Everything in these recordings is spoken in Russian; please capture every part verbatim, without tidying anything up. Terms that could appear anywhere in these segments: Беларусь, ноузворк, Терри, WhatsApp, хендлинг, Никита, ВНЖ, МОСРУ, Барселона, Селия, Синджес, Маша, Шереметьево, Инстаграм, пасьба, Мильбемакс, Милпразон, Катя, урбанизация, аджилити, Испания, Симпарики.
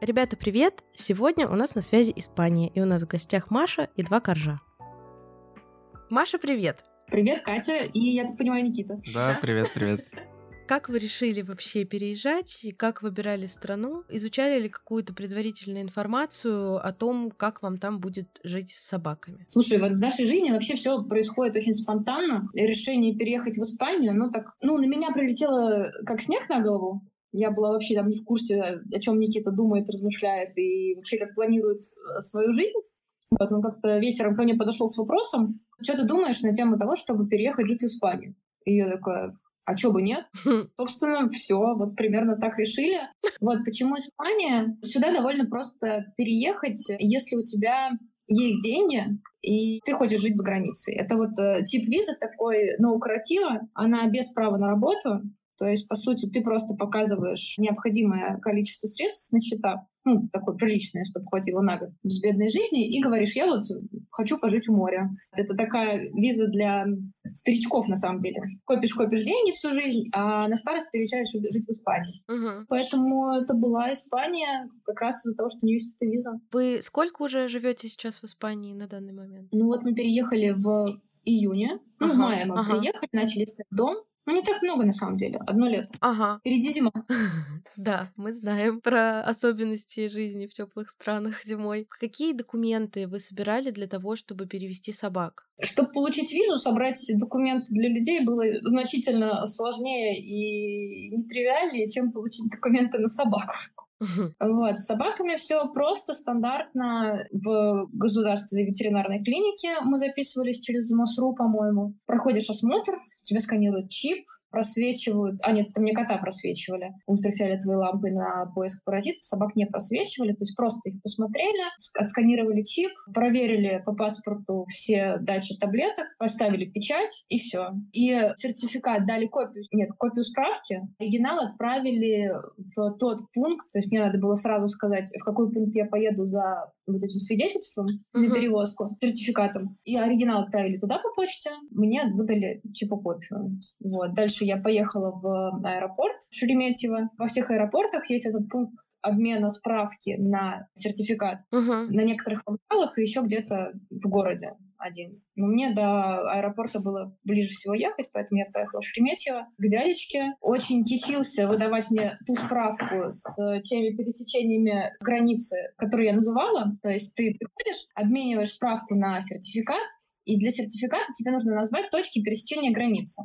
Ребята, привет! Сегодня у нас на связи Испания, и у нас в гостях Маша и два коржа. Маша, привет! Привет, Катя, и, я так понимаю, Никита. Да, привет, привет. Как вы решили вообще переезжать, и как выбирали страну? Изучали ли какую-то предварительную информацию о том, как вам там будет жить с собаками? Слушай, вот в нашей жизни вообще все происходит очень спонтанно. Решение переехать в Испанию, ну так, ну на меня прилетело как снег на голову. Я была вообще там не в курсе, о чем Никита думает, размышляет и вообще как планирует свою жизнь. Вот он как-то вечером ко мне подошел с вопросом, что ты думаешь на тему того, чтобы переехать жить в Испанию? И я такая, а чё бы нет? Собственно, все, вот примерно так решили. Вот почему Испания? Сюда довольно просто переехать, если у тебя есть деньги, и ты хочешь жить за границей. Это вот тип визы такой, no кратива, она без права на работу. То есть, по сути, ты просто показываешь необходимое количество средств на счета, ну, такое приличное, чтобы хватило на год, без бедной жизни, и говоришь, я вот хочу пожить у моря. Это такая виза для старичков, на самом деле. Копишь-копишь деньги всю жизнь, а на старость переезжаешь жить в Испании. Угу. Поэтому это была Испания как раз из-за того, что у нее есть эта виза. Вы сколько уже живете сейчас в Испании на данный момент? Ну вот мы переехали в июне, ну, ага, в мае мы ага. приехали, начали искать дом. Ну, не так много, на самом деле. Одно лето. Ага. Впереди зима. Да, мы знаем про особенности жизни в теплых странах зимой. Какие документы вы собирали для того, чтобы перевести собак? Чтобы получить визу, собрать документы для людей было значительно сложнее и нетривиальнее, чем получить документы на собаку. Вот, с собаками все просто, стандартно. В государственной ветеринарной клинике мы записывались через МОСРУ, по-моему. Проходишь осмотр, тебя сканируют чип, просвечивают... А нет, это мне кота просвечивали. Ультрафиолетовые лампы на поиск паразитов. Собак не просвечивали, то есть просто их посмотрели, отсканировали чип, проверили по паспорту все дачи таблеток, поставили печать и все. И сертификат дали копию... Нет, копию справки. Оригинал отправили в тот пункт. То есть мне надо было сразу сказать, в какой пункт я поеду за вот этим свидетельством mm-hmm. на перевозку, сертификатом. И оригинал отправили туда по почте. Мне выдали типа копию. Вот. Дальше я поехала в аэропорт Шереметьево. Во всех аэропортах есть этот пункт обмена справки на сертификат. Угу. На некоторых вокзалах и еще где-то в городе один. Но мне до аэропорта было ближе всего ехать, поэтому я поехала в Шереметьево к дядечке. Очень кичился выдавать мне ту справку с теми пересечениями границы, которые я называла. То есть ты приходишь, обмениваешь справку на сертификат, и для сертификата тебе нужно назвать точки пересечения границы.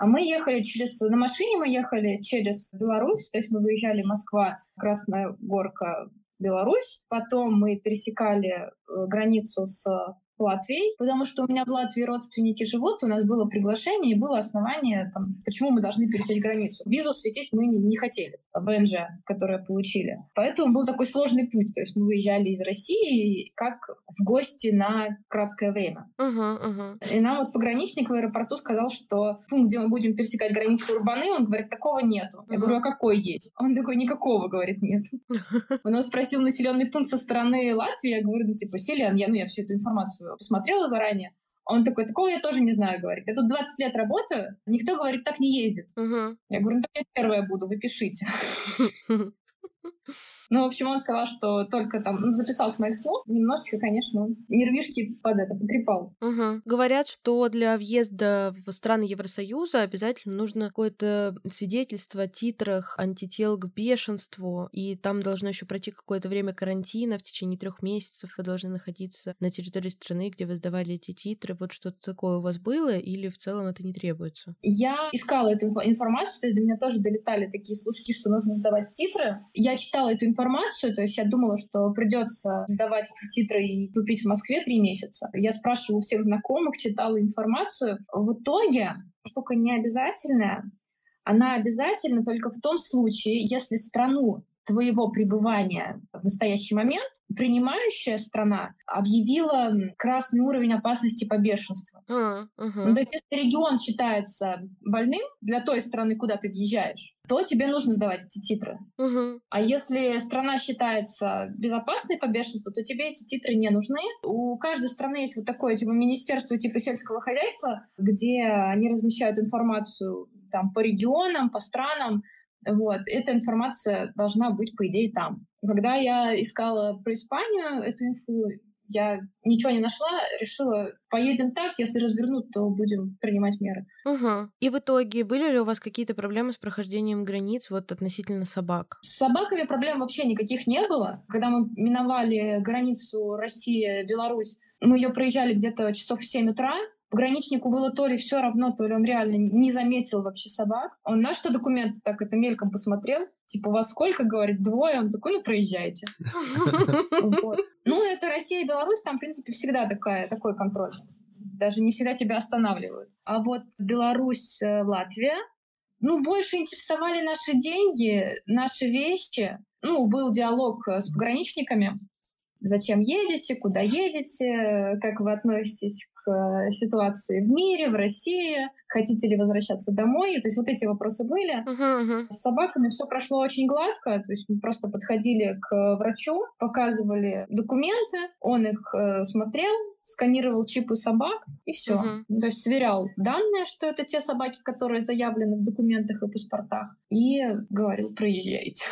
А мы ехали через... На машине мы ехали через Беларусь, то есть мы выезжали Москва, Красная Горка, Беларусь. Потом мы пересекали границу с Латвией, потому что у меня в Латвии родственники живут, у нас было приглашение и было основание, там, почему мы должны пересечь границу. Визу светить мы не, не хотели, ВНЖ, которое получили. Поэтому был такой сложный путь, то есть мы выезжали из России как в гости на краткое время. Uh-huh, uh-huh. И нам вот пограничник в аэропорту сказал, что пункт, где мы будем пересекать границу Урбаны, он говорит, такого нету. Uh-huh. Я говорю, а какой есть? Он такой, никакого, говорит, нет. Он нас спросил населенный пункт со стороны Латвии, я говорю, ну типа, Селия, я, ну я всю эту информацию посмотрела заранее. Он такой, такого я тоже не знаю, говорит. Я тут двадцать лет работаю, никто, говорит, так не ездит. Uh-huh. Я говорю, ну так я первая буду, вы пишите. Ну, в общем, он сказал, что только там ну, записал с моих слов. Немножечко, конечно, нервишки под это потрепал. Угу. Говорят, что для въезда в страны Евросоюза обязательно нужно какое-то свидетельство о титрах антител к бешенству. И там должно еще пройти какое-то время карантина. В течение трех месяцев вы должны находиться на территории страны, где вы сдавали эти титры. Вот что-то такое у вас было или в целом это не требуется? Я искала эту информацию. То есть до меня тоже долетали такие слушки, что нужно сдавать титры. Я читала эту информацию. информацию, то есть я думала, что придется сдавать эти титры и тупить в Москве три месяца. Я спрашивала у всех знакомых, читала информацию. В итоге штука не обязательная. Она обязательна только в том случае, если страну твоего пребывания в настоящий момент принимающая страна объявила красный уровень опасности по бешенству. Uh-huh. Ну, то есть если регион считается больным для той страны, куда ты въезжаешь, то тебе нужно сдавать эти титры. Uh-huh. А если страна считается безопасной по бешенству, то тебе эти титры не нужны. У каждой страны есть вот такое типа министерство типа сельского хозяйства, где они размещают информацию там, по регионам, по странам. Вот. Эта информация должна быть, по идее, там. Когда я искала про Испанию эту инфу, я ничего не нашла, решила, поедем так, если развернут, то будем принимать меры. Угу. И в итоге были ли у вас какие-то проблемы с прохождением границ вот относительно собак? С собаками проблем вообще никаких не было. Когда мы миновали границу Россия-Беларусь, мы ее проезжали где-то часов в семь утра, пограничнику было то ли все равно, то ли он реально не заметил вообще собак. Он наши-то документы так это мельком посмотрел. Типа, вас сколько, говорит, двое? Он такой, ну, проезжайте. Ну, это Россия и Беларусь, там, в принципе, всегда такой контроль. Даже не всегда тебя останавливают. А вот Беларусь, Латвия, ну, больше интересовали наши деньги, наши вещи. Ну, был диалог с пограничниками. Зачем едете, куда едете, как вы относитесь к ситуации в мире, в России, хотите ли возвращаться домой? То есть вот эти вопросы были. Uh-huh, uh-huh. С собаками все прошло очень гладко. То есть мы просто подходили к врачу, показывали документы, он их э, смотрел, сканировал чипы собак и все. Uh-huh. То есть сверял данные, что это те собаки, которые заявлены в документах и паспортах, и говорил, проезжайте.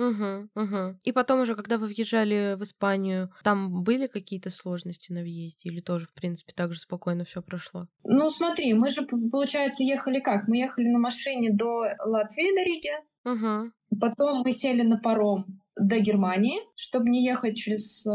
Угу, угу. И потом уже, когда вы въезжали в Испанию, там были какие-то сложности на въезде или тоже, в принципе, так же спокойно все прошло? Ну, смотри, мы же, получается, ехали как? Мы ехали на машине до Латвии, до Риги, угу. Потом мы сели на паром до Германии, чтобы не ехать через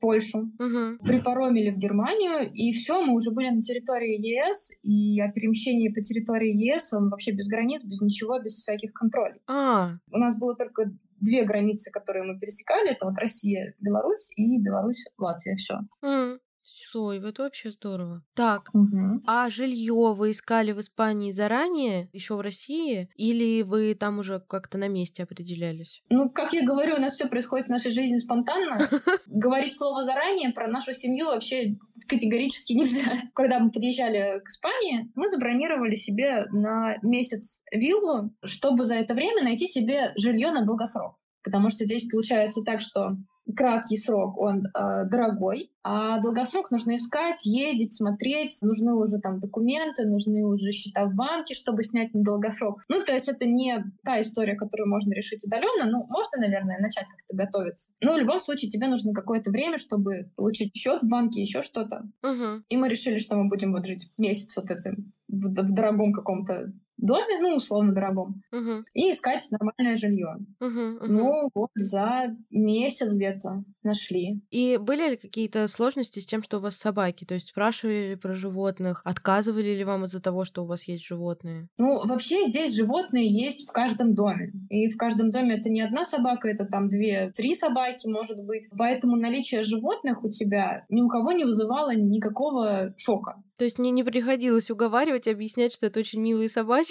Польшу. Угу. Припаромили в Германию, и все, мы уже были на территории ЕС, и о перемещении по территории ЕС, он вообще без границ, без ничего, без всяких контролей. А. У нас было только две границы, которые мы пересекали, это вот Россия, Беларусь и Беларусь, Латвия, все. Mm. Сой, это вообще здорово. Так, угу. А жилье вы искали в Испании заранее, еще в России, или вы там уже как-то на месте определялись? Ну, как я говорю, у нас все происходит в нашей жизни спонтанно. Говорить слово заранее про нашу семью вообще категорически нельзя. Когда мы подъезжали к Испании, мы забронировали себе на месяц виллу, чтобы за это время найти себе жилье на долгосрок. Потому что здесь получается так, что краткий срок, он э, дорогой, а долгосрок нужно искать, ездить, смотреть, нужны уже там документы, нужны уже счета в банке, чтобы снять на долгосрок. Ну, то есть это не та история, которую можно решить удаленно, ну, можно, наверное, начать как-то готовиться. Но в любом случае тебе нужно какое-то время, чтобы получить счет в банке, еще что-то. Угу. И мы решили, что мы будем вот жить месяц вот этим в, в дорогом каком-то доме, ну, условно дорогом, uh-huh. и искать нормальное жилье. Uh-huh, uh-huh. Ну, вот за месяц где-то нашли. И были ли какие-то сложности с тем, что у вас собаки? То есть спрашивали ли про животных? Отказывали ли вам из-за того, что у вас есть животные? Ну, вообще здесь животные есть в каждом доме. И в каждом доме это не одна собака, это там две-три собаки, может быть. Поэтому наличие животных у тебя ни у кого не вызывало никакого шока. То есть мне не приходилось уговаривать, объяснять, что это очень милые собачки,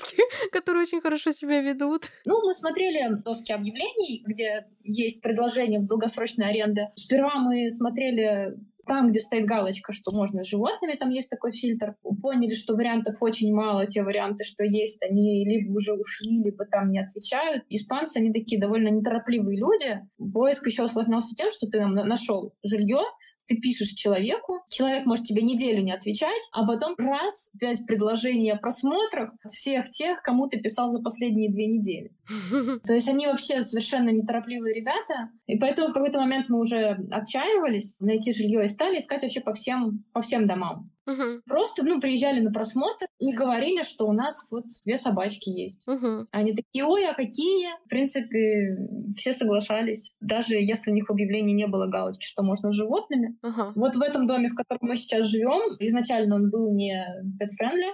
которые очень хорошо себя ведут. Ну, мы смотрели доски объявлений, где есть предложение в долгосрочной аренде. Сперва мы смотрели там, где стоит галочка, что можно с животными, там есть такой фильтр. Поняли, что вариантов очень мало. Те варианты, что есть, они либо уже ушли, либо там не отвечают. Испанцы, они такие довольно неторопливые люди. Поиск еще усложнялся тем, что ты нам нашел жилье, ты пишешь человеку, человек может тебе неделю не отвечать, а потом раз, пять предложений о просмотрах всех тех, кому ты писал за последние две недели. То есть они вообще совершенно неторопливые ребята, и поэтому в какой-то момент мы уже отчаивались найти жилье и стали искать вообще по всем, по всем домам. Угу. Просто, ну, приезжали на просмотр и говорили, что у нас вот две собачки есть. Угу. Они такие, ой, а какие? В принципе, все соглашались. Даже если у них в объявлении не было галочки, что можно с животными. Угу. Вот в этом доме, в котором мы сейчас живем, изначально он был не pet-friendly,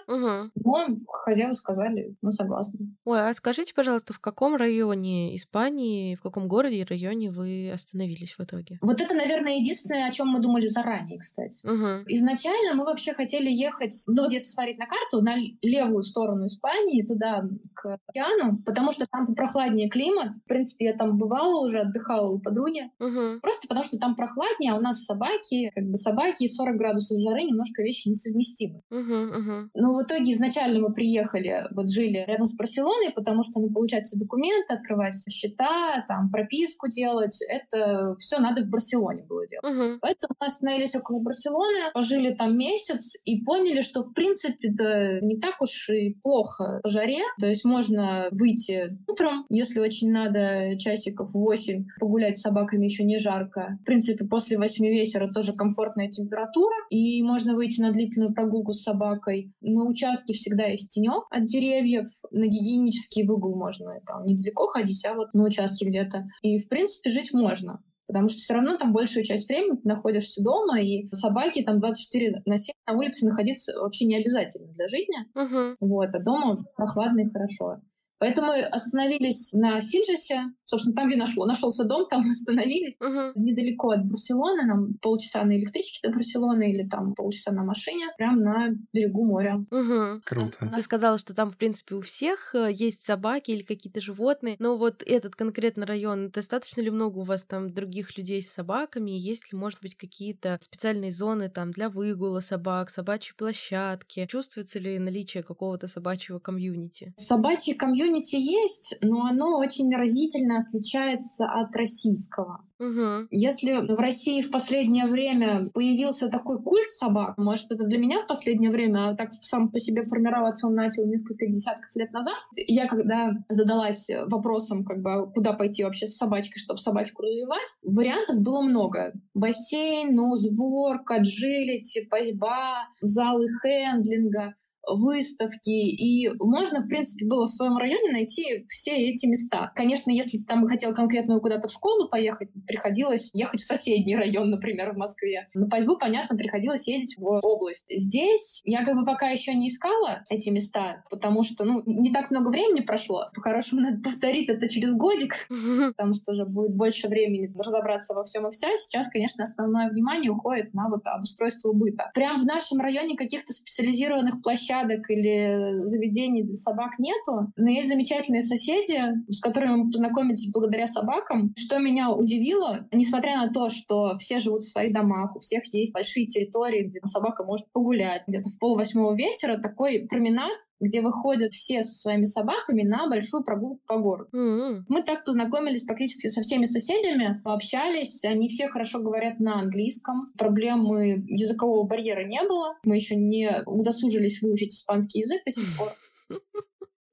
угу. но хозяева сказали, мы согласны. Ой, а скажите, пожалуйста, в каком районе Испании, в каком городе и районе вы остановились в итоге? Вот это, наверное, единственное, о чем мы думали заранее, кстати. Угу. Изначально мы вообще хотели ехать, ну вот если смотреть на карту, на левую сторону Испании, туда, к океану, потому что там прохладнее климат. В принципе, я там бывала уже, отдыхала у подруги. Угу. Просто потому что там прохладнее, а у нас собаки, как бы собаки, сорок градусов жары, немножко вещи несовместимы. Угу, угу. Но в итоге изначально мы приехали, вот жили рядом с Барселоной, потому что, ну, получать все документы, открывать счета, там, прописку делать, это все надо в Барселоне было делать. Угу. Поэтому мы остановились около Барселоны, пожили там месяц, месяц и поняли, что, в принципе, это не так уж и плохо по жаре. То есть можно выйти утром, если очень надо, часиков восемь, погулять с собаками еще не жарко. В принципе, после восьми вечера тоже комфортная температура, и можно выйти на длительную прогулку с собакой. На участке всегда есть тенек от деревьев, на гигиенический выгул можно там недалеко ходить, а вот на участке где-то. И, в принципе, жить можно. Потому что все равно там большую часть времени ты находишься дома, и собаки там двадцать четыре на семь на улице находиться вообще не обязательно для жизни. Uh-huh. Вот, а дома прохладно и хорошо. Поэтому остановились на Синджесе, собственно, там, где нашло. Нашелся дом, там остановились. Uh-huh. Недалеко от Барселоны, нам полчаса на электричке до Барселоны или там полчаса на машине, прям на берегу моря. Uh-huh. Круто. Ты сказала, что там, в принципе, у всех есть собаки или какие-то животные, но вот этот конкретный район, достаточно ли много у вас там других людей с собаками? Есть ли, может быть, какие-то специальные зоны там для выгула собак, собачьи площадки? Чувствуется ли наличие какого-то собачьего комьюнити? Собачье комьюнити есть, но оно очень разительно отличается от российского. Угу. Если в России в последнее время появился такой культ собак, может, это для меня в последнее время, а так сам по себе формироваться он начал несколько десятков лет назад. Я когда задалась вопросом, как бы, куда пойти вообще с собачкой, чтобы собачку развивать, вариантов было много. Бассейн, ноузворк, аджилити, пасьба, залы хендлинга, выставки, и можно, в принципе, было в своем районе найти все эти места. Конечно, если ты там хотел конкретно куда-то в школу поехать, приходилось ехать в соседний район, например, в Москве. На пасьбу, понятно, приходилось ездить в область. Здесь я как бы пока еще не искала эти места, потому что, ну, не так много времени прошло. По-хорошему, надо повторить это через годик, потому что уже будет больше времени разобраться во всем и вся. Сейчас, конечно, основное внимание уходит на вот обустройство быта. Прям в нашем районе каких-то специализированных площадок или заведений для собак нету, но есть замечательные соседи, с которыми мы познакомились благодаря собакам. Что меня удивило, несмотря на то, что все живут в своих домах, у всех есть большие территории, где собака может погулять, где-то в полвосьмого вечера такой променад, где выходят все со своими собаками на большую прогулку по городу. Mm-hmm. Мы так познакомились практически со всеми соседями, пообщались, они все хорошо говорят на английском, проблемы языкового барьера не было, мы еще не удосужились выучить испанский язык до сих пор.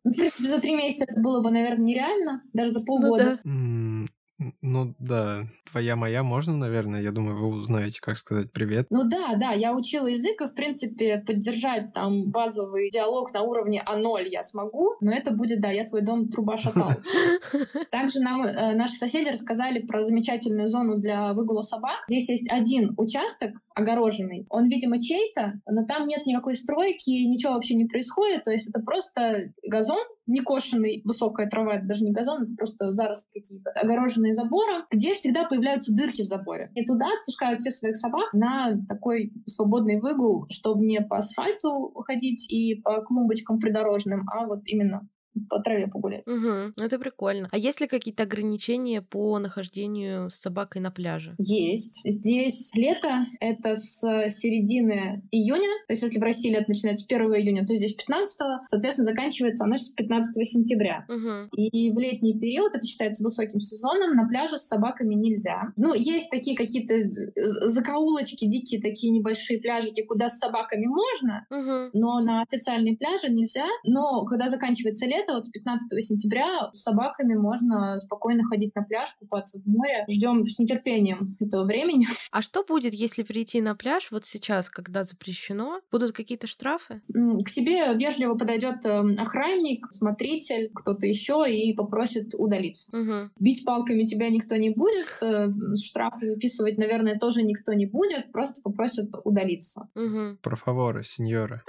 Ну, в принципе, за три месяца это было бы, наверное, нереально, даже за полгода. Ну, да. Ну да, твоя-моя можно, наверное, я думаю, вы узнаете, как сказать привет. Ну да, да, я учила язык, и, в принципе, поддержать там базовый диалог на уровне а ноль я смогу, но это будет, да, я твой дом труба шатал. Также нам наши соседи рассказали про замечательную зону для выгула собак. Здесь есть один участок огороженный, он, видимо, чей-то, но там нет никакой стройки, ничего вообще не происходит, то есть это просто газон, не кошеный, высокая трава, это даже не газон, это просто заросли какие-то, огороженные заборы, где всегда появляются дырки в заборе. И туда отпускают все своих собак на такой свободный выгул, чтобы не по асфальту ходить и по клумбочкам придорожным, а вот именно по траве погулять. Угу, это прикольно. А есть ли какие-то ограничения по нахождению с собакой на пляже? Есть. Здесь лето, это с середины июня, то есть если в России лето начинается с первого июня, то здесь пятнадцатого, соответственно, заканчивается оно с пятнадцатого сентября. Угу. И в летний период, это считается высоким сезоном, на пляже с собаками нельзя. Ну, есть такие какие-то закоулочки, дикие такие небольшие пляжики, куда с собаками можно, угу, но на официальные пляжи нельзя. Но когда заканчивается лето, вот с пятнадцатого сентября с собаками можно спокойно ходить на пляж, купаться в море. Ждем с нетерпением этого времени. А что будет, если прийти на пляж вот сейчас, когда запрещено? Будут какие-то штрафы? К тебе вежливо подойдет охранник, смотритель, кто-то еще и попросит удалиться. Угу. Бить палками тебя никто не будет, штрафы выписывать, наверное, тоже никто не будет, просто попросят удалиться. Угу. Por favor, сеньора.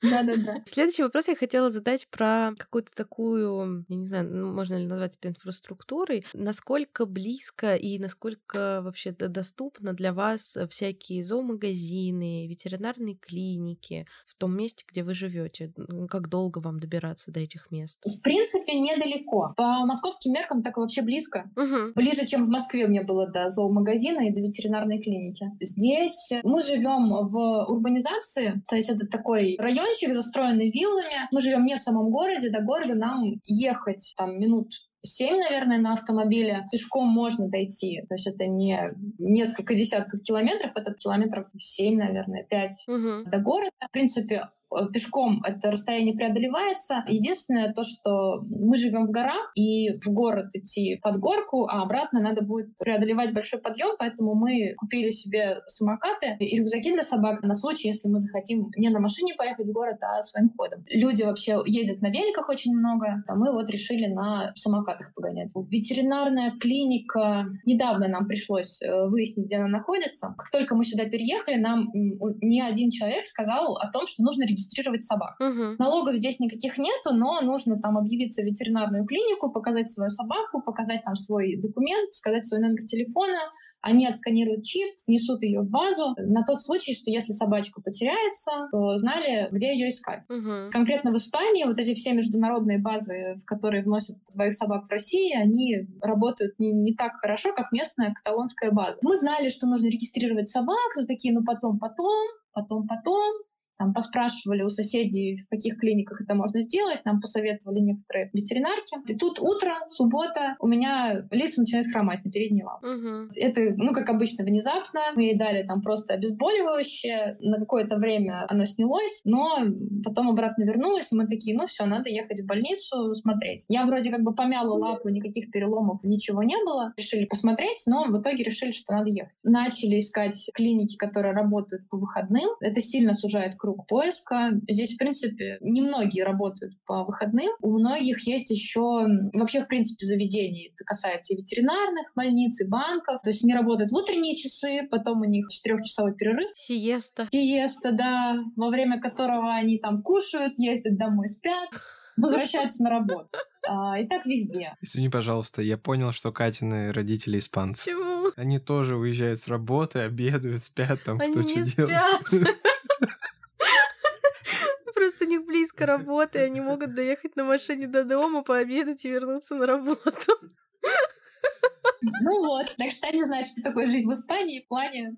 Да-да-да. Следующий вопрос я хотела задать про какую-то такую, я не знаю, можно ли назвать это инфраструктурой, насколько близко и насколько вообще доступно для вас всякие зоомагазины, ветеринарные клиники в том месте, где вы живете? Как долго вам добираться до этих мест? В принципе, недалеко. По московским меркам так вообще близко. Угу. Ближе, чем в Москве мне было до зоомагазина и до ветеринарной клиники. Здесь мы живем в урбанизации, то есть это такой район, застроенный виллами. Мы живем не в самом городе, до города нам ехать там минут семь, наверное, на автомобиле пешком можно дойти. То есть это не несколько десятков километров, это километров семь, наверное, пять угу. до города. В принципе, пешком это расстояние преодолевается. Единственное то, что мы живем в горах, и в город идти под горку, а обратно надо будет преодолевать большой подъем, поэтому мы купили себе самокаты и рюкзаки для собак на случай, если мы захотим не на машине поехать в город, а своим ходом. Люди вообще ездят на великах очень много, а мы вот решили на самокатах погонять. Ветеринарная клиника. Недавно нам пришлось выяснить, где она находится. Как только мы сюда переехали, нам ни один человек сказал о том, что нужно регистрироваться регистрировать собак. Угу. Налогов здесь никаких нету, но нужно там объявиться в ветеринарную клинику, показать свою собаку, показать там свой документ, сказать свой номер телефона. Они отсканируют чип, внесут ее в базу на тот случай, что если собачка потеряется, то знали, где ее искать. Угу. Конкретно в Испании вот эти все международные базы, в которые вносят своих собак в России, они работают не, не так хорошо, как местная каталонская база. Мы знали, что нужно регистрировать собак, но такие, ну потом, потом, потом, потом. Там поспрашивали у соседей, в каких клиниках это можно сделать, нам посоветовали некоторые ветеринарки. И тут утро, суббота, у меня Лиса начинает хромать на передней лапе. Угу. Это, ну, как обычно, внезапно. Мы ей дали там просто обезболивающее. На какое-то время оно снялось, но потом обратно вернулось, и мы такие, ну все, надо ехать в больницу смотреть. Я вроде как бы помяла лапу, никаких переломов, ничего не было. Решили посмотреть, но в итоге решили, что надо ехать. Начали искать клиники, которые работают по выходным. Это сильно сужает круг поиска. Здесь, в принципе, немногие работают по выходным. У многих есть еще вообще, в принципе, заведений. Это касается и ветеринарных, больниц, и банков. То есть они работают в утренние часы, потом у них четырехчасовой перерыв. Сиеста. Сиеста, да, во время которого они там кушают, ездят домой, спят, возвращаются на работу. И так везде. Извини, пожалуйста, я понял, что Катины родители испанцы. Чего? Они тоже уезжают с работы, обедают, спят, там кто что делает. Просто у них близко работа, и они могут доехать на машине до дома, пообедать и вернуться на работу. Ну вот, так что они знают, что такое жизнь в Испании в плане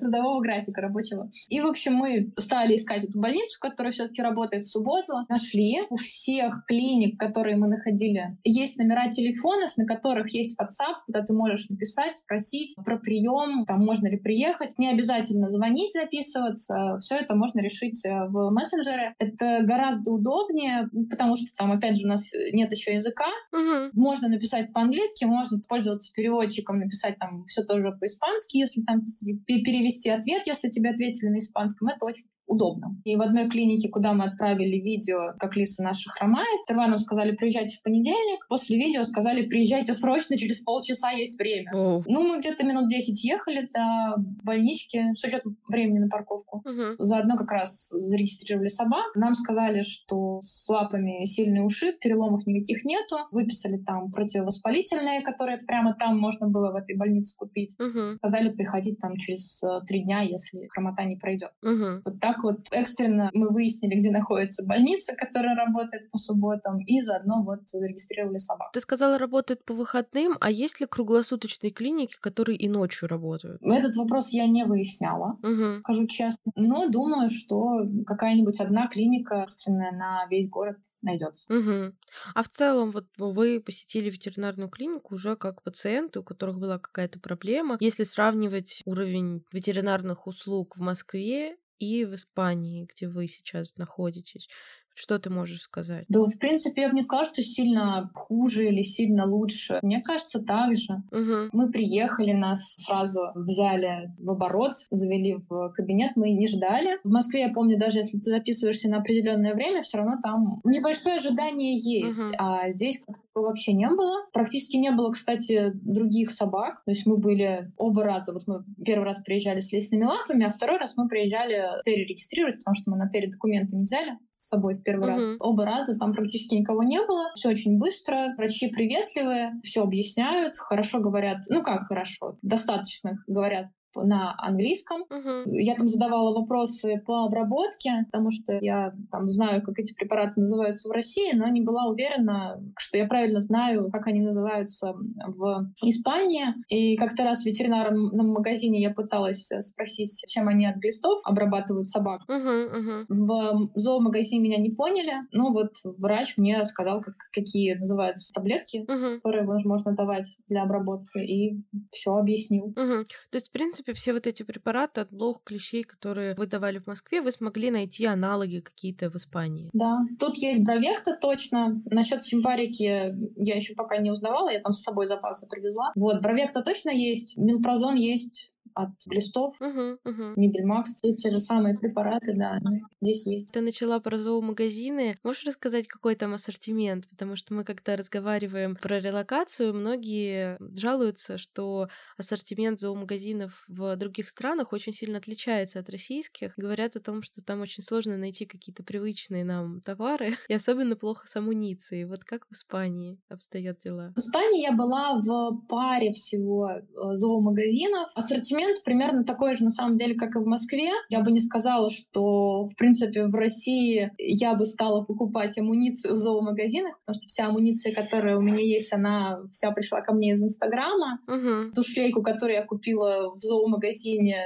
трудового графика рабочего. И, в общем, мы стали искать эту больницу, которая все-таки работает в субботу. Нашли. У всех клиник, которые мы находили, есть номера телефонов, на которых есть WhatsApp, куда ты можешь написать, спросить про прием, там можно ли приехать. Не обязательно звонить, записываться. Все это можно решить в мессенджере. Это гораздо удобнее, потому что там, опять же, у нас нет еще языка. Угу. Можно написать по-английски, можно пользоваться переводчиком, написать там все тоже по-испански, если там перевести ответ, если тебе ответили на испанском, это очень удобно. И в одной клинике, куда мы отправили видео, как Лиса наша хромает, сперва нам сказали, приезжайте в понедельник, после видео сказали, приезжайте срочно, через полчаса есть время. Oh. Ну, мы где-то минут десять ехали до больнички, с учетом времени на парковку. Uh-huh. Заодно как раз зарегистрировали собак. Нам сказали, что с лапами сильный ушиб, переломов никаких нету. Выписали там противовоспалительные, которые прямо там можно было в этой больнице купить. Uh-huh. Сказали приходить там через три дня, если хромота не пройдет. Uh-huh. Вот так вот экстренно мы выяснили, где находится больница, которая работает по субботам, и заодно вот зарегистрировали собак. Ты сказала, работает по выходным, а есть ли круглосуточные клиники, которые и ночью работают? Этот вопрос я не выясняла, угу. скажу честно, но думаю, что какая-нибудь одна клиника экстренная на весь город найдется. Угу. А в целом, вот вы посетили ветеринарную клинику уже как пациенты, у которых была какая-то проблема. Если сравнивать уровень ветеринарных услуг в Москве и в Испании, где вы сейчас находитесь, что ты можешь сказать? Да, в принципе, я бы не сказала, что сильно хуже или сильно лучше. Мне кажется, так же. Угу. Мы приехали, нас сразу взяли в оборот, завели в кабинет, мы не ждали. В Москве, я помню, даже если ты записываешься на определенное время, все равно там небольшое ожидание есть. Угу. А здесь как-то вообще не было. Практически не было, кстати, других собак. То есть мы были оба раза. Вот мы первый раз приезжали с лисными лапами, а второй раз мы приезжали Терри регистрировать, потому что мы на Терри документы не взяли с собой в первый mm-hmm. раз. Оба раза там практически никого не было. Все очень быстро. Врачи приветливые, все объясняют, хорошо говорят. Ну как хорошо? Достаточно говорят на английском. Угу. Я там задавала вопросы по обработке, потому что я там знаю, как эти препараты называются в России, но не была уверена, что я правильно знаю, как они называются в Испании. И как-то раз в ветеринарном магазине я пыталась спросить, чем они от глистов обрабатывают собак. Угу, угу. В зоомагазине меня не поняли, но вот врач мне рассказал, как, какие называются таблетки, угу. которые можно давать для обработки, и все объяснил. Угу. То есть, в принципе, все вот эти препараты от блох, клещей, которые вы давали в Москве, вы смогли найти аналоги какие-то в Испании? Да. Тут есть Бравекто точно. Насчет симпарики я еще пока не узнавала, я там с собой запасы привезла. Вот, Бравекто точно есть, Милпразон есть от глистов, uh-huh, uh-huh. Мильбемакс, те же самые препараты, да, здесь есть. Ты начала про зоомагазины. Можешь рассказать, какой там ассортимент? Потому что мы, когда разговариваем про релокацию, многие жалуются, что ассортимент зоомагазинов в других странах очень сильно отличается от российских. Говорят о том, что там очень сложно найти какие-то привычные нам товары, и особенно плохо с амуницией. Вот как в Испании обстоят дела? В Испании я была в паре всего зоомагазинов. Ассортимент примерно такой же, на самом деле, как и в Москве. Я бы не сказала, что, в принципе, в России я бы стала покупать амуницию в зоомагазинах, потому что вся амуниция, которая у меня есть, она вся пришла ко мне из Инстаграма. Угу. Ту шлейку, которую я купила в зоомагазине,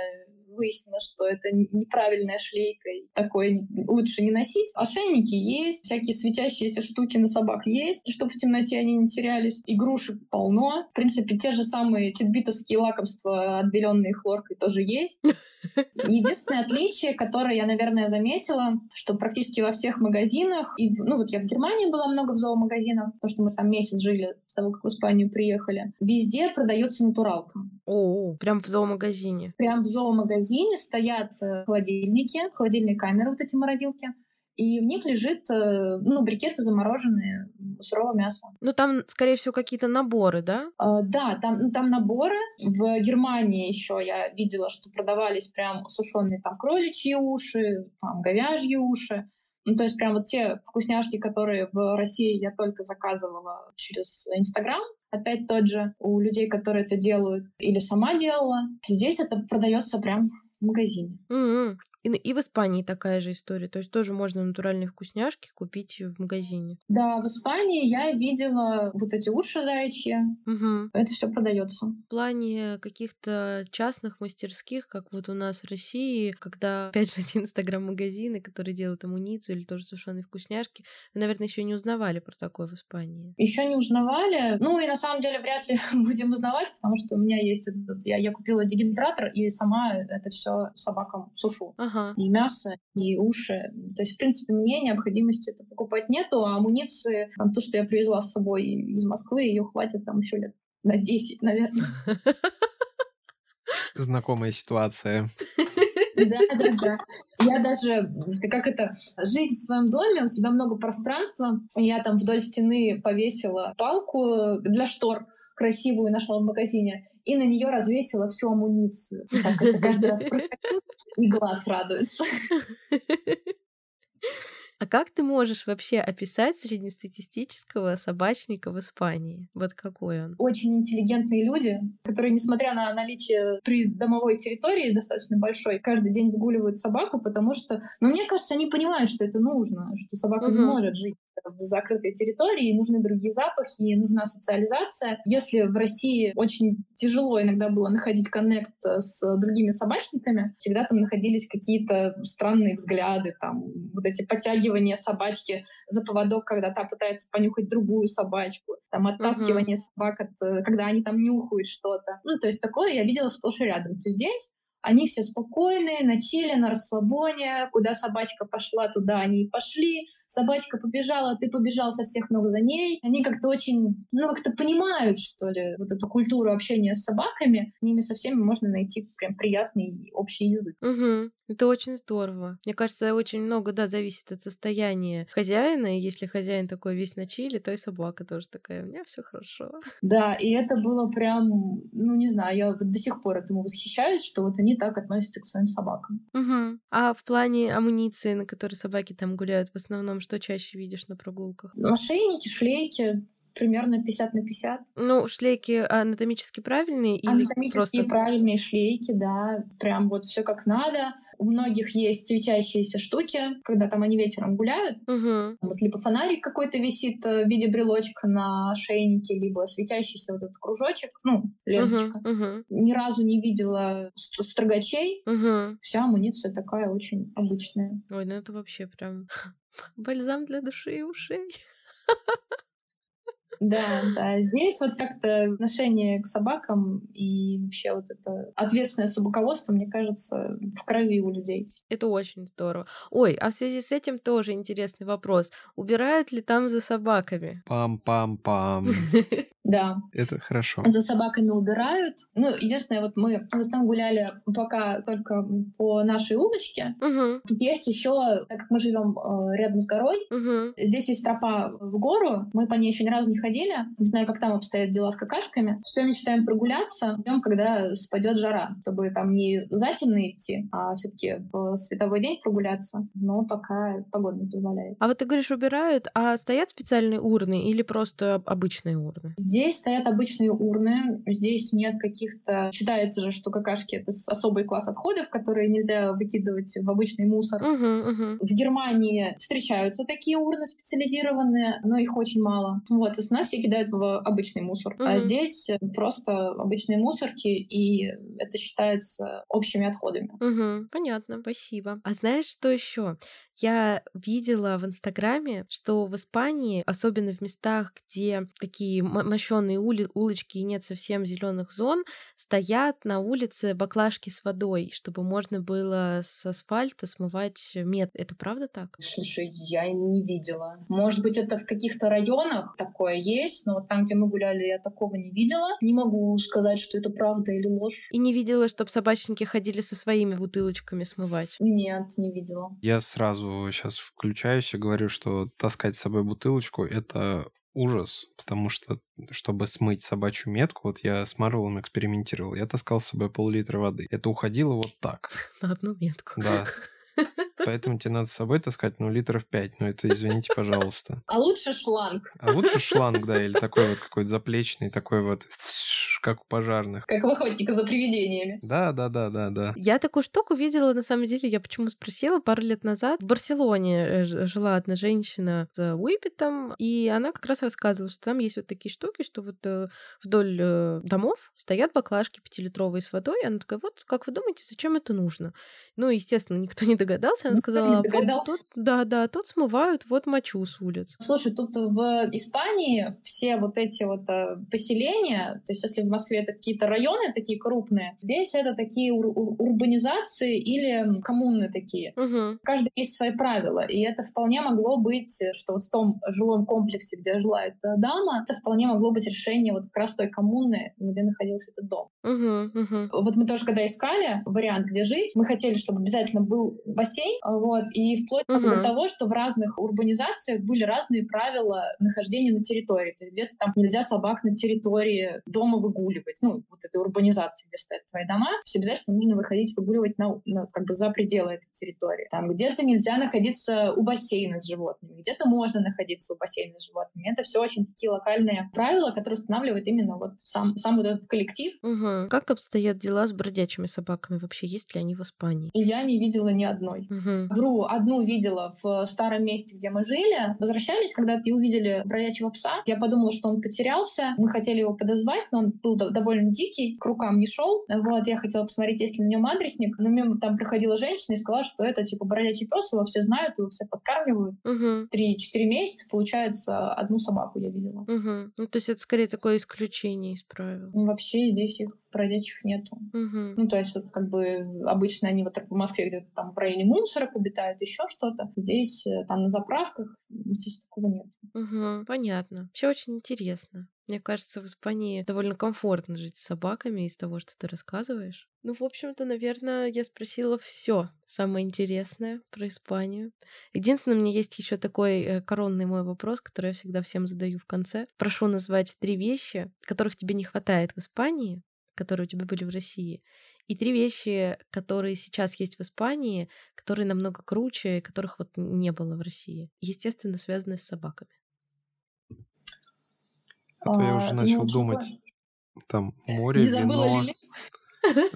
выяснилось, что это неправильная шлейка, и такое лучше не носить. Ошейники есть, всякие светящиеся штуки на собак есть, чтобы в темноте они не терялись. Игрушек полно. В принципе, те же самые титбитовские лакомства, отбеленные хлоркой, тоже есть. Единственное отличие, которое я, наверное, заметила, что практически во всех магазинах, и, ну вот я в Германии была много в зоомагазинах, потому что мы там месяц жили с того, как в Испанию приехали, везде продается натуралка. О, прям в зоомагазине? Прям в зоомагазине. В магазине стоят холодильники, холодильные камеры, вот эти морозилки, и в них лежит, ну, брикеты замороженные сырого мяса. Ну, там, скорее всего, какие-то наборы, да? А, да, там, ну, там наборы. В Германии еще я видела, что продавались прям сушеные там кроличьи уши, там говяжьи уши. Ну, то есть прям вот те вкусняшки, которые в России я только заказывала через Инстаграм, опять тот же, у людей, которые это делают, или сама делала. Здесь это продается прям в магазине. Mm-hmm. И, и в Испании такая же история. То есть тоже можно натуральные вкусняшки купить в магазине. Да, в Испании я видела вот эти уши заячьи. Угу. Это все продается. В плане каких-то частных мастерских, как вот у нас в России, когда, опять же, эти инстаграм-магазины, которые делают амуницию или тоже сушеные вкусняшки, вы, наверное, еще не узнавали про такое в Испании. Еще не узнавали. Ну и на самом деле вряд ли будем узнавать, потому что у меня есть этот... Я, я купила дегидратор и сама это все собакам сушу. Ага. И мясо, и уши. То есть, в принципе, мне необходимости это покупать нету, а амуниции, там, то, что я привезла с собой из Москвы, ее хватит там еще лет на десять, наверное. Знакомая ситуация. Да, да, да. Я даже, как это, жизнь в своем доме, у тебя много пространства. Я там вдоль стены повесила палку для штор, красивую нашла в магазине, и на нее развесила всю амуницию. Так это каждый раз проходит, и глаз радуется. А как ты можешь вообще описать среднестатистического собачника в Испании? Вот какой он? Очень интеллигентные люди, которые, несмотря на наличие придомовой территории достаточно большой, каждый день выгуливают собаку, потому что, ну, мне кажется, они понимают, что это нужно, что собака угу. не может жить в закрытой территории, нужны другие запахи, нужна социализация. Если в России очень тяжело иногда было находить коннект с другими собачниками, всегда там находились какие-то странные взгляды, там, вот эти подтягивания собачки за поводок, когда та пытается понюхать другую собачку, там, оттаскивание uh-huh. собак, от, когда они там нюхают что-то. Ну, то есть такое я видела сплошь и рядом. То есть здесь они все спокойные, на чиле, на расслабоне. Куда собачка пошла, туда они и пошли. Собачка побежала, ты побежал со всех ног за ней. Они как-то очень, ну, как-то понимают, что ли, вот эту культуру общения с собаками. С ними со всеми можно найти прям приятный общий язык. Угу. Это очень здорово. Мне кажется, очень много, да, зависит от состояния хозяина. И если хозяин такой весь на чиле, то и собака тоже такая: у меня все хорошо. Да, и это было прям, ну, не знаю, я до сих пор этому восхищаюсь, что вот они они так относятся к своим собакам. Угу. А в плане амуниции, на которой собаки там гуляют, в основном что чаще видишь на прогулках? Ошейники, шлейки. В примерно пятьдесят на пятьдесят. Ну, шлейки анатомически правильные? Анатомически или просто... правильные шлейки, да. Прям вот все как надо. У многих есть светящиеся штуки, когда там они вечером гуляют. Угу. Вот либо фонарик какой-то висит в виде брелочка на шейнике, либо светящийся вот этот кружочек, ну, ленточка. Угу, угу. Ни разу не видела строгачей. Угу. Вся амуниция такая очень обычная. Ой, ну это вообще прям бальзам для души и ушей. Да, да. Здесь вот как-то отношение к собакам и вообще вот это ответственное собаководство, мне кажется, в крови у людей. Это очень здорово. Ой, а в связи с этим тоже интересный вопрос. Убирают ли там за собаками? Пам-пам-пам. Да. Это хорошо. За собаками убирают. Ну, единственное, вот мы в основном гуляли пока только по нашей улочке. Угу. Тут есть еще, так как мы живем рядом с горой, угу. здесь есть тропа в гору, мы по ней еще ни разу не ходили. Не знаю, как там обстоят дела с какашками. Все мечтаем прогуляться, идем, когда спадет жара, чтобы там не затемно идти, а все-таки в световой день прогуляться. Но пока погода не позволяет. А вот ты говоришь, убирают, а стоят специальные урны или просто обычные урны? Здесь стоят обычные урны, здесь нет каких-то... Считается же, что какашки — это особый класс отходов, которые нельзя выкидывать в обычный мусор. Uh-huh, uh-huh. В Германии встречаются такие урны специализированные, но их очень мало. Вот, в основном все кидают в обычный мусор. Uh-huh. А здесь просто обычные мусорки, и это считается общими отходами. Uh-huh. Понятно, спасибо. А знаешь, что еще? Я видела в Инстаграме, что в Испании, особенно в местах, где такие мощёные ули- улочки и нет совсем зеленых зон, стоят на улице баклажки с водой, чтобы можно было с асфальта смывать мед. Это правда так? Слушай, я не видела. Может быть, это в каких-то районах такое есть, но вот там, где мы гуляли, я такого не видела. Не могу сказать, что это правда или ложь. И не видела, чтобы собачники ходили со своими бутылочками смывать? Нет, не видела. Я сразу сейчас включаюсь и говорю, что таскать с собой бутылочку — это ужас, потому что, чтобы смыть собачью метку, вот я с Марвелом экспериментировал, я таскал с собой пол-литра воды. Это уходило вот так. На одну метку. Да. Поэтому тебе надо с собой таскать, ну, литров пять. Ну, это, извините, пожалуйста. А лучше шланг. А лучше шланг, да, или такой вот какой-то заплечный, такой вот... как у пожарных. Как у охотника за привидениями. Да, да, да, да, да. Я такую штуку видела, на самом деле, я почему спросила, пару лет назад в Барселоне жила одна женщина с уипетом, и она как раз рассказывала, что там есть вот такие штуки, что вот вдоль домов стоят баклажки пятилитровые с водой, и она такая, вот, как вы думаете, зачем это нужно? Ну, естественно, никто не догадался, она никто сказала, вот, тут, да, да, тут смывают вот мочу с улиц. Слушай, тут в Испании все вот эти вот поселения, то есть если в Москве это какие-то районы такие крупные. Здесь это такие ур- ур- урбанизации или коммуны такие. Угу. Каждый есть свои правила. И это вполне могло быть, что вот в том жилом комплексе, где жила эта дама, это вполне могло быть решение вот как раз той коммуны, где находился этот дом. Угу, угу. Вот мы тоже, когда искали вариант, где жить, мы хотели, чтобы обязательно был бассейн. Вот, и вплоть угу. до того, что в разных урбанизациях были разные правила нахождения на территории. То есть где-то там нельзя собак на территории дома выгуливать. Ну, вот этой урбанизации, где стоят твои дома, то есть обязательно нужно выходить выгуливать на, на, как бы за пределы этой территории. Там где-то нельзя находиться у бассейна с животными, где-то можно находиться у бассейна с животными. Это все очень такие локальные правила, которые устанавливает именно вот сам, сам вот этот коллектив. Угу. Как обстоят дела с бродячими собаками? Вообще есть ли они в Испании? Я не видела ни одной. Угу. Вру, одну видела в старом месте, где мы жили. Возвращались когда-то и увидели бродячего пса. Я подумала, что он потерялся. Мы хотели его подозвать, но он был довольно дикий, к рукам не шел. Вот, я хотела посмотреть, есть ли на нем адресник, но мимо там проходила женщина и сказала, что это типа бродячий пес, его все знают, его все подкармливают. Угу. три-четыре месяца, получается, одну собаку я видела. Угу. Ну, то есть это скорее такое исключение из правил. Вообще здесь их бродячих нету. Угу. Ну, то есть вот как бы обычно они вот в Москве где-то там в районе мусора обитают, еще что-то. Здесь там на заправках здесь такого нет. Угу. Понятно. Все очень интересно. Мне кажется, в Испании довольно комфортно жить с собаками из того, что ты рассказываешь. Ну, в общем-то, наверное, я спросила все самое интересное про Испанию. Единственное, у меня есть еще такой коронный мой вопрос, который я всегда всем задаю в конце. Прошу назвать три вещи, которых тебе не хватает в Испании, которые у тебя были в России, и три вещи, которые сейчас есть в Испании, которые намного круче, которых вот не было в России. Естественно, связаны с собаками. А то я уже начал думать. Там море, вино,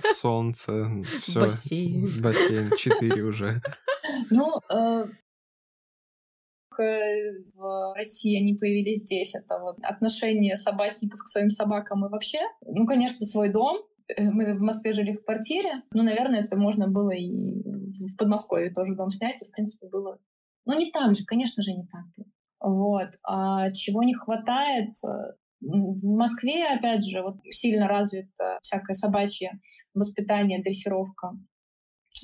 солнце, все. Бассейн. Бассейн, четыре уже. Ну, в России они появились здесь. Это вот отношение собачников к своим собакам и вообще. Ну, конечно, свой дом. Мы в Москве жили в квартире. Ну, наверное, это можно было и в Подмосковье тоже дом снять. И, в принципе, было... Ну, не там же, конечно же, не так было. Вот. А чего не хватает... В Москве, опять же, вот сильно развито всякое собачье воспитание, дрессировка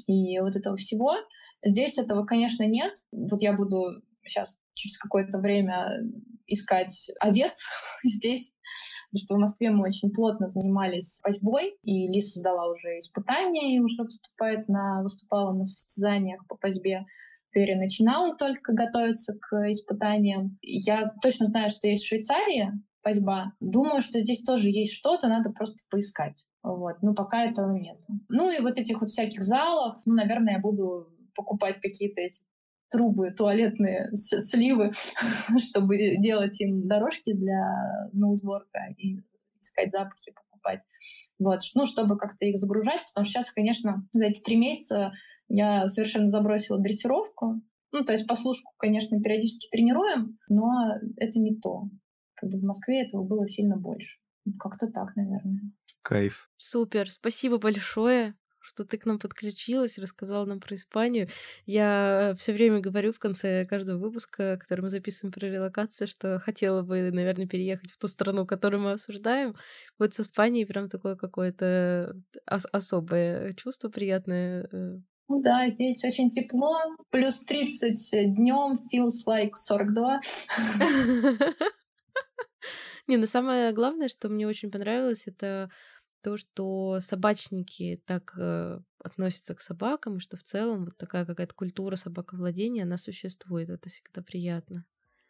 и вот этого всего. Здесь этого, конечно, нет. Вот я буду сейчас через какое-то время искать овец здесь, потому что в Москве мы очень плотно занимались пасьбой, и Лиса сдала уже испытания и уже выступает на, выступала на состязаниях по пасьбе. Терри начинала только готовиться к испытаниям. Я точно знаю, что есть в Швейцарии пасьба. Думаю, что здесь тоже есть что-то, надо просто поискать. Вот. Но пока этого нет. Ну и вот этих вот всяких залов, ну, наверное, я буду покупать какие-то эти трубы, туалетные сливы, чтобы делать им дорожки для ноузворка и искать запахи, покупать. Вот. Ну, чтобы как-то их загружать, потому что сейчас, конечно, за эти три месяца я совершенно забросила дрессировку. Ну, то есть послушку, конечно, периодически тренируем, но это не то. Как бы в Москве этого было сильно больше. Как-то так, наверное. Кайф. Супер. Спасибо большое, что ты к нам подключилась, рассказала нам про Испанию. Я все время говорю в конце каждого выпуска, который мы записываем про релокацию, что хотела бы, наверное, переехать в ту страну, которую мы обсуждаем. Вот с Испанией прям такое какое-то ос- особое чувство приятное. Ну да, здесь очень тепло. Плюс тридцать днем, feels like сорок два. Не, но самое главное, что мне очень понравилось, это то, что собачники так э, относятся к собакам, и что в целом вот такая какая-то культура собаковладения, она существует. Это всегда приятно.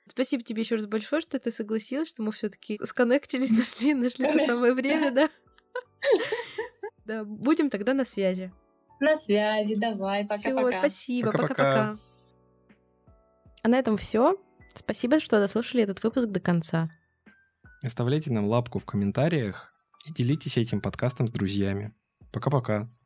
Спасибо тебе еще раз большое, что ты согласилась, что мы все-таки сконнектились, нашли, нашли то самое время, да? Да, будем тогда на связи. На связи, давай, пока-пока. Спасибо, пока-пока. А на этом все. Спасибо, что дослушали этот выпуск до конца. Оставляйте нам лапку в комментариях и делитесь этим подкастом с друзьями. Пока-пока.